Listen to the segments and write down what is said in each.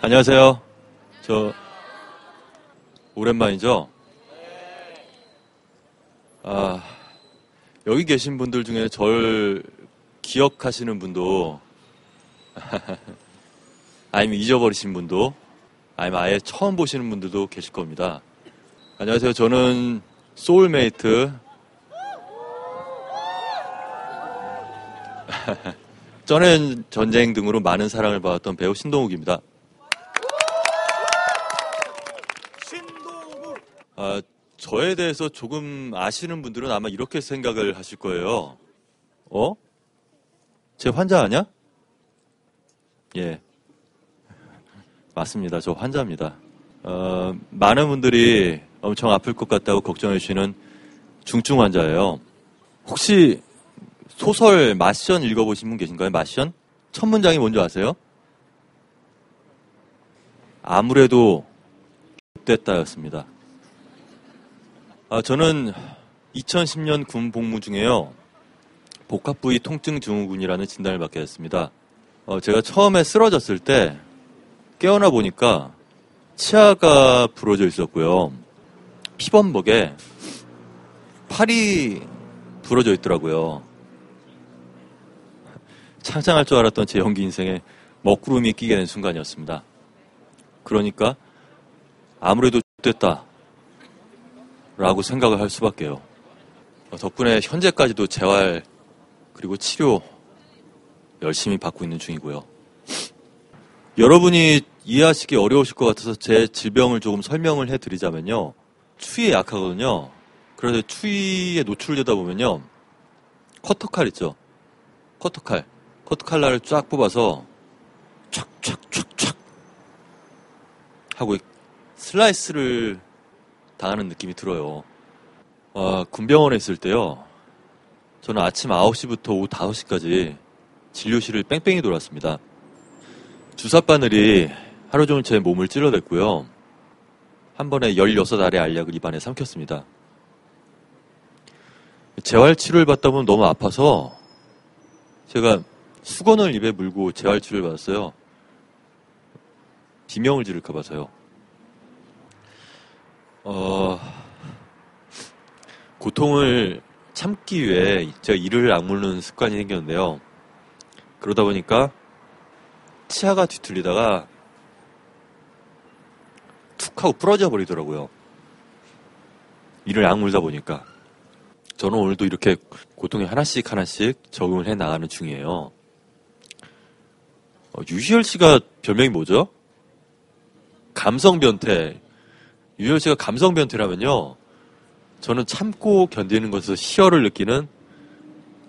안녕하세요. 저 오랜만이죠? 아, 여기 계신 분들 중에 절 기억하시는 분도 아니면 잊어버리신 분도 아니면 아예 처음 보시는 분들도 계실 겁니다. 안녕하세요. 저는 소울메이트 쩌낸 전쟁 등으로 많은 사랑을 받았던 배우 신동욱입니다. 아, 저에 대해서 조금 아시는 분들은 아마 이렇게 생각을 하실 거예요. 어? 쟤 환자 아니야? 예, 맞습니다. 저 환자입니다. 많은 분들이 엄청 아플 것 같다고 걱정해 주시는 중증 환자예요. 혹시 소설 마션 읽어보신 분 계신가요? 마션? 첫 문장이 뭔지 아세요? 아무래도 X됐다였습니다. 아, 저는 2010년 군 복무 중에요. 복합부위 통증 증후군이라는 진단을 받게 됐습니다. 제가 처음에 쓰러졌을 때 깨어나 보니까 치아가 부러져 있었고요. 피범벅에 팔이 부러져 있더라고요. 창창할 줄 알았던 제 연기 인생에 먹구름이 끼게 된 순간이었습니다. 그러니까 아무래도 X됐다 라고 생각을 할 수밖에요. 덕분에 현재까지도 재활 그리고 치료 열심히 받고 있는 중이고요. 여러분이 이해하시기 어려우실 것 같아서 제 질병을 조금 설명을 해드리자면요. 추위에 약하거든요. 그래서 추위에 노출되다 보면요. 커터칼 있죠. 커터칼날을 쫙 뽑아서 촥촥촥촥 하고 슬라이스를 당하는 느낌이 들어요. 아, 군병원에 있을 때요. 저는 아침 9시부터 오후 5시까지 진료실을 뺑뺑이 돌았습니다. 주사바늘이 하루 종일 제 몸을 찔러댔고요. 한 번에 16알의 알약을 입안에 삼켰습니다. 재활치료를 받다 보면 너무 아파서 제가 수건을 입에 물고 재활치료를 받았어요. 비명을 지를까 봐서요. 고통을 참기 위해 제가 이를 악물는 습관이 생겼는데요. 그러다 보니까 치아가 뒤틀리다가 툭 하고 부러져 버리더라고요. 이를 악물다 보니까. 저는 오늘도 이렇게 고통에 하나씩 적응을 해 나가는 중이에요. 유희열 씨가 별명이 뭐죠? 감성변태. 유희열 씨가 감성변태라면요. 저는 참고 견디는 것에서 희열을 느끼는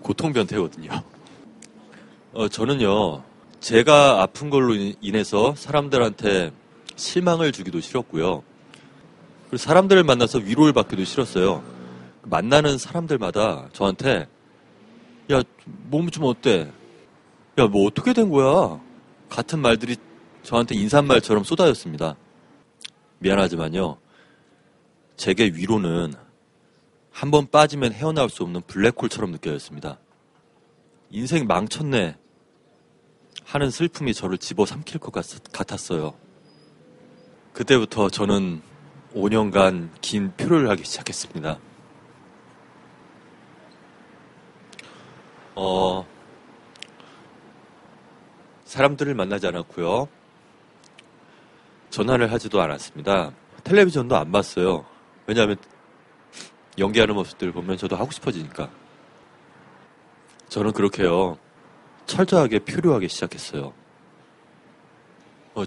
고통변태거든요. 저는요. 제가 아픈 걸로 인해서 사람들한테 실망을 주기도 싫었고요. 그리고 사람들을 만나서 위로를 받기도 싫었어요. 만나는 사람들마다 저한테 야, 몸 좀 어때? 야, 뭐 어떻게 된 거야? 같은 말들이 저한테 인사말처럼 쏟아졌습니다. 미안하지만요. 제게 위로는 한 번 빠지면 헤어나올 수 없는 블랙홀처럼 느껴졌습니다. 인생 망쳤네 하는 슬픔이 저를 집어삼킬 것 같았어요. 그때부터 저는 5년간 긴 표류를 하기 시작했습니다. 사람들을 만나지 않았고요. 전화를 하지도 않았습니다. 텔레비전도 안 봤어요. 왜냐하면 연기하는 모습들을 보면 저도 하고 싶어지니까. 저는 그렇게요. 철저하게 표류하기 시작했어요.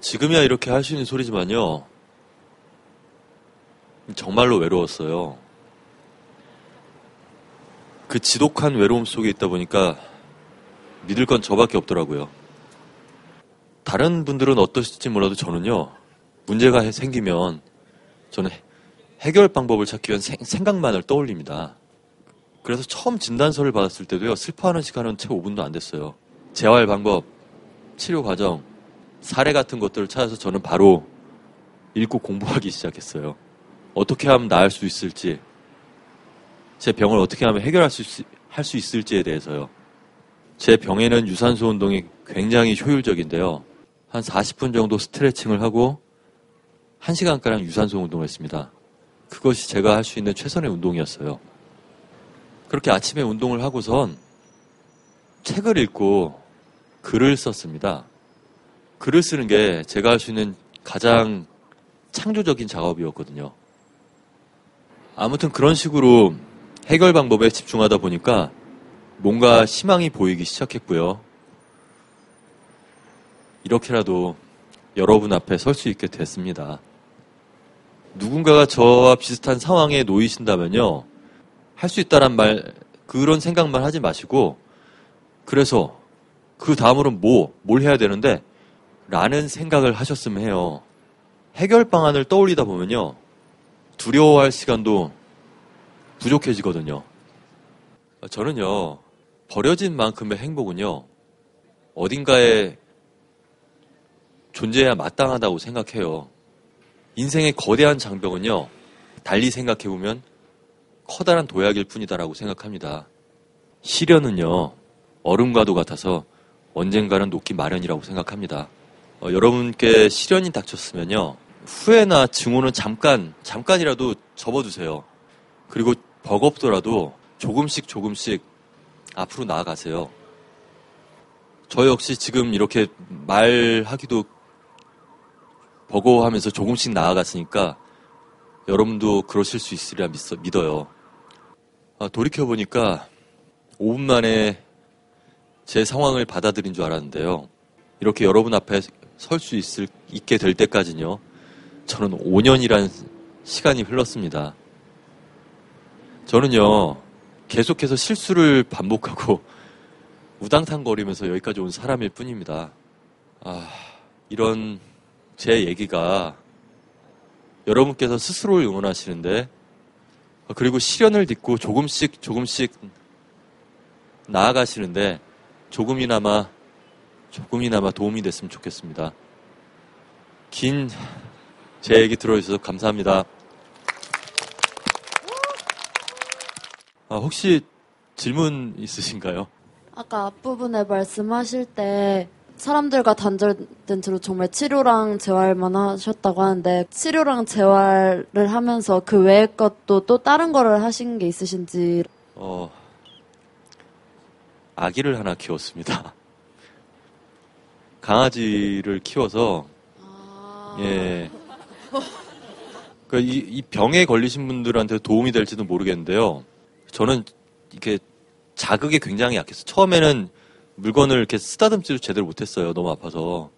지금이야 이렇게 할 수 있는 소리지만요. 정말로 외로웠어요. 그 지독한 외로움 속에 있다 보니까 믿을 건 저밖에 없더라고요. 다른 분들은 어떠실지 몰라도 저는요. 문제가 생기면 저는 해결 방법을 찾기 위한 생각만을 떠올립니다. 그래서 처음 진단서를 받았을 때도요. 슬퍼하는 시간은 채 5분도 안 됐어요. 재활 방법, 치료 과정, 사례 같은 것들을 찾아서 저는 바로 읽고 공부하기 시작했어요. 어떻게 하면 나을 수 있을지, 제 병을 어떻게 하면 해결할 수 있을지에 대해서요. 제 병에는 유산소 운동이 굉장히 효율적인데요. 한 40분 정도 스트레칭을 하고 1시간가량 유산소 운동을 했습니다. 그것이 제가 할 수 있는 최선의 운동이었어요. 그렇게 아침에 운동을 하고선 책을 읽고 글을 썼습니다. 글을 쓰는 게 제가 할 수 있는 가장 창조적인 작업이었거든요. 아무튼 그런 식으로 해결 방법에 집중하다 보니까 뭔가 희망이 보이기 시작했고요. 이렇게라도 여러분 앞에 설 수 있게 됐습니다. 누군가가 저와 비슷한 상황에 놓이신다면요. 할 수 있다란 말, 그런 생각만 하지 마시고 그래서 그 다음으로는 뭘 해야 되는데 라는 생각을 하셨으면 해요. 해결 방안을 떠올리다 보면요. 두려워할 시간도 부족해지거든요. 저는요. 버려진 만큼의 행복은요. 어딘가에 존재해야 마땅하다고 생각해요. 인생의 거대한 장벽은요. 달리 생각해보면 커다란 도약일 뿐이다라고 생각합니다. 시련은요. 얼음과도 같아서 언젠가는 녹기 마련이라고 생각합니다. 여러분께 시련이 닥쳤으면요. 후회나 증오는 잠깐이라도 접어두세요. 그리고 버겁더라도 조금씩 앞으로 나아가세요. 저 역시 지금 이렇게 말하기도 버거워하면서 조금씩 나아갔으니까 여러분도 그러실 수 있으리라 믿어요. 돌이켜보니까 5분 만에 제 상황을 받아들인 줄 알았는데요. 이렇게 여러분 앞에 설 수 있게 될 때까지는요. 저는 5년이라는 시간이 흘렀습니다. 저는요. 계속해서 실수를 반복하고 우당탕거리면서 여기까지 온 사람일 뿐입니다. 이런 제 얘기가 여러분께서 스스로를 응원하시는데 그리고 시련을 딛고 조금씩 나아가시는데 조금이나마 도움이 됐으면 좋겠습니다. 긴 제 얘기 들어주셔서 감사합니다. 혹시 질문 있으신가요? 아까 앞부분에 말씀하실 때 사람들과 단절된 채로 정말 치료랑 재활만 하셨다고 하는데 치료랑 재활을 하면서 그 외의 것도 또 다른 거를 하신 게 있으신지. 아기를 하나 키웠습니다. 강아지를 키워서 예. 이 병에 걸리신 분들한테 도움이 될지도 모르겠는데요. 저는 이렇게 자극이 굉장히 약해서 처음에는 물건을 이렇게 쓰다듬지도 제대로 못했어요. 너무 아파서.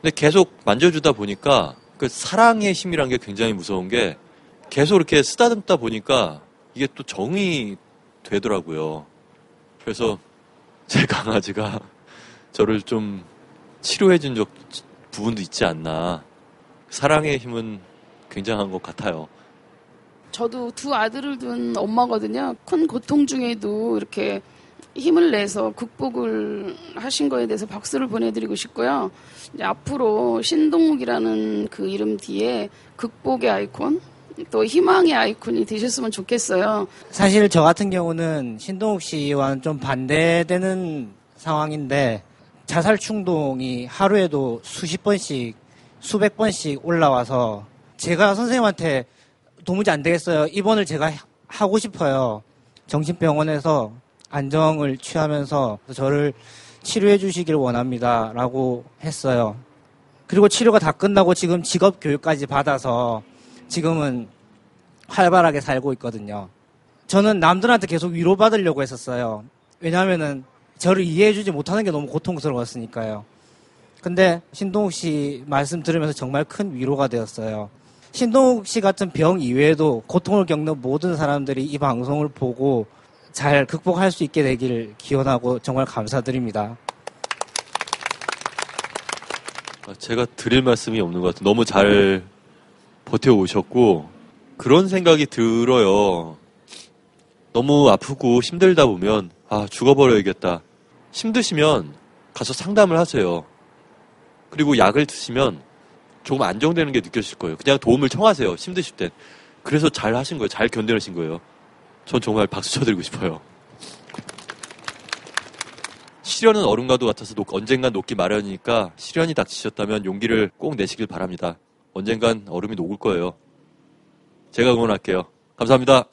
근데 계속 만져주다 보니까 그 사랑의 힘이란 게 굉장히 무서운 게 계속 이렇게 쓰다듬다 보니까 이게 또 정이 되더라고요. 그래서 제 강아지가 저를 좀 치료해준 부분도 있지 않나. 사랑의 힘은 굉장한 것 같아요. 저도 두 아들을 둔 엄마거든요. 큰 고통 중에도 이렇게 힘을 내서 극복을 하신 거에 대해서 박수를 보내드리고 싶고요. 이제 앞으로 신동욱이라는 그 이름 뒤에 극복의 아이콘, 또 희망의 아이콘이 되셨으면 좋겠어요. 사실 저 같은 경우는 신동욱 씨와는 좀 반대되는 상황인데 자살 충동이 하루에도 수십 번씩, 수백 번씩 올라와서 제가 선생님한테 도무지 안 되겠어요. 입원을 제가 하고 싶어요. 정신병원에서 안정을 취하면서 저를 치료해 주시길 원합니다. 라고 했어요. 그리고 치료가 다 끝나고 지금 직업 교육까지 받아서 지금은 활발하게 살고 있거든요. 저는 남들한테 계속 위로받으려고 했었어요. 왜냐하면은 저를 이해해 주지 못하는 게 너무 고통스러웠으니까요. 근데 신동욱 씨 말씀 들으면서 정말 큰 위로가 되었어요. 신동욱 씨 같은 병 이외에도 고통을 겪는 모든 사람들이 이 방송을 보고 잘 극복할 수 있게 되길 기원하고 정말 감사드립니다. 제가 드릴 말씀이 없는 것 같아요. 너무 잘 버텨오셨고 그런 생각이 들어요. 너무 아프고 힘들다 보면 죽어버려야겠다. 힘드시면 가서 상담을 하세요. 그리고 약을 드시면 조금 안정되는 게 느껴질 거예요. 그냥 도움을 청하세요. 힘드실 땐. 그래서 잘 하신 거예요. 잘 견뎌내신 거예요. 전 정말 박수 쳐드리고 싶어요. 시련은 얼음과도 같아서 언젠간 녹기 마련이니까 시련이 닥치셨다면 용기를 꼭 내시길 바랍니다. 언젠간 얼음이 녹을 거예요. 제가 응원할게요. 감사합니다.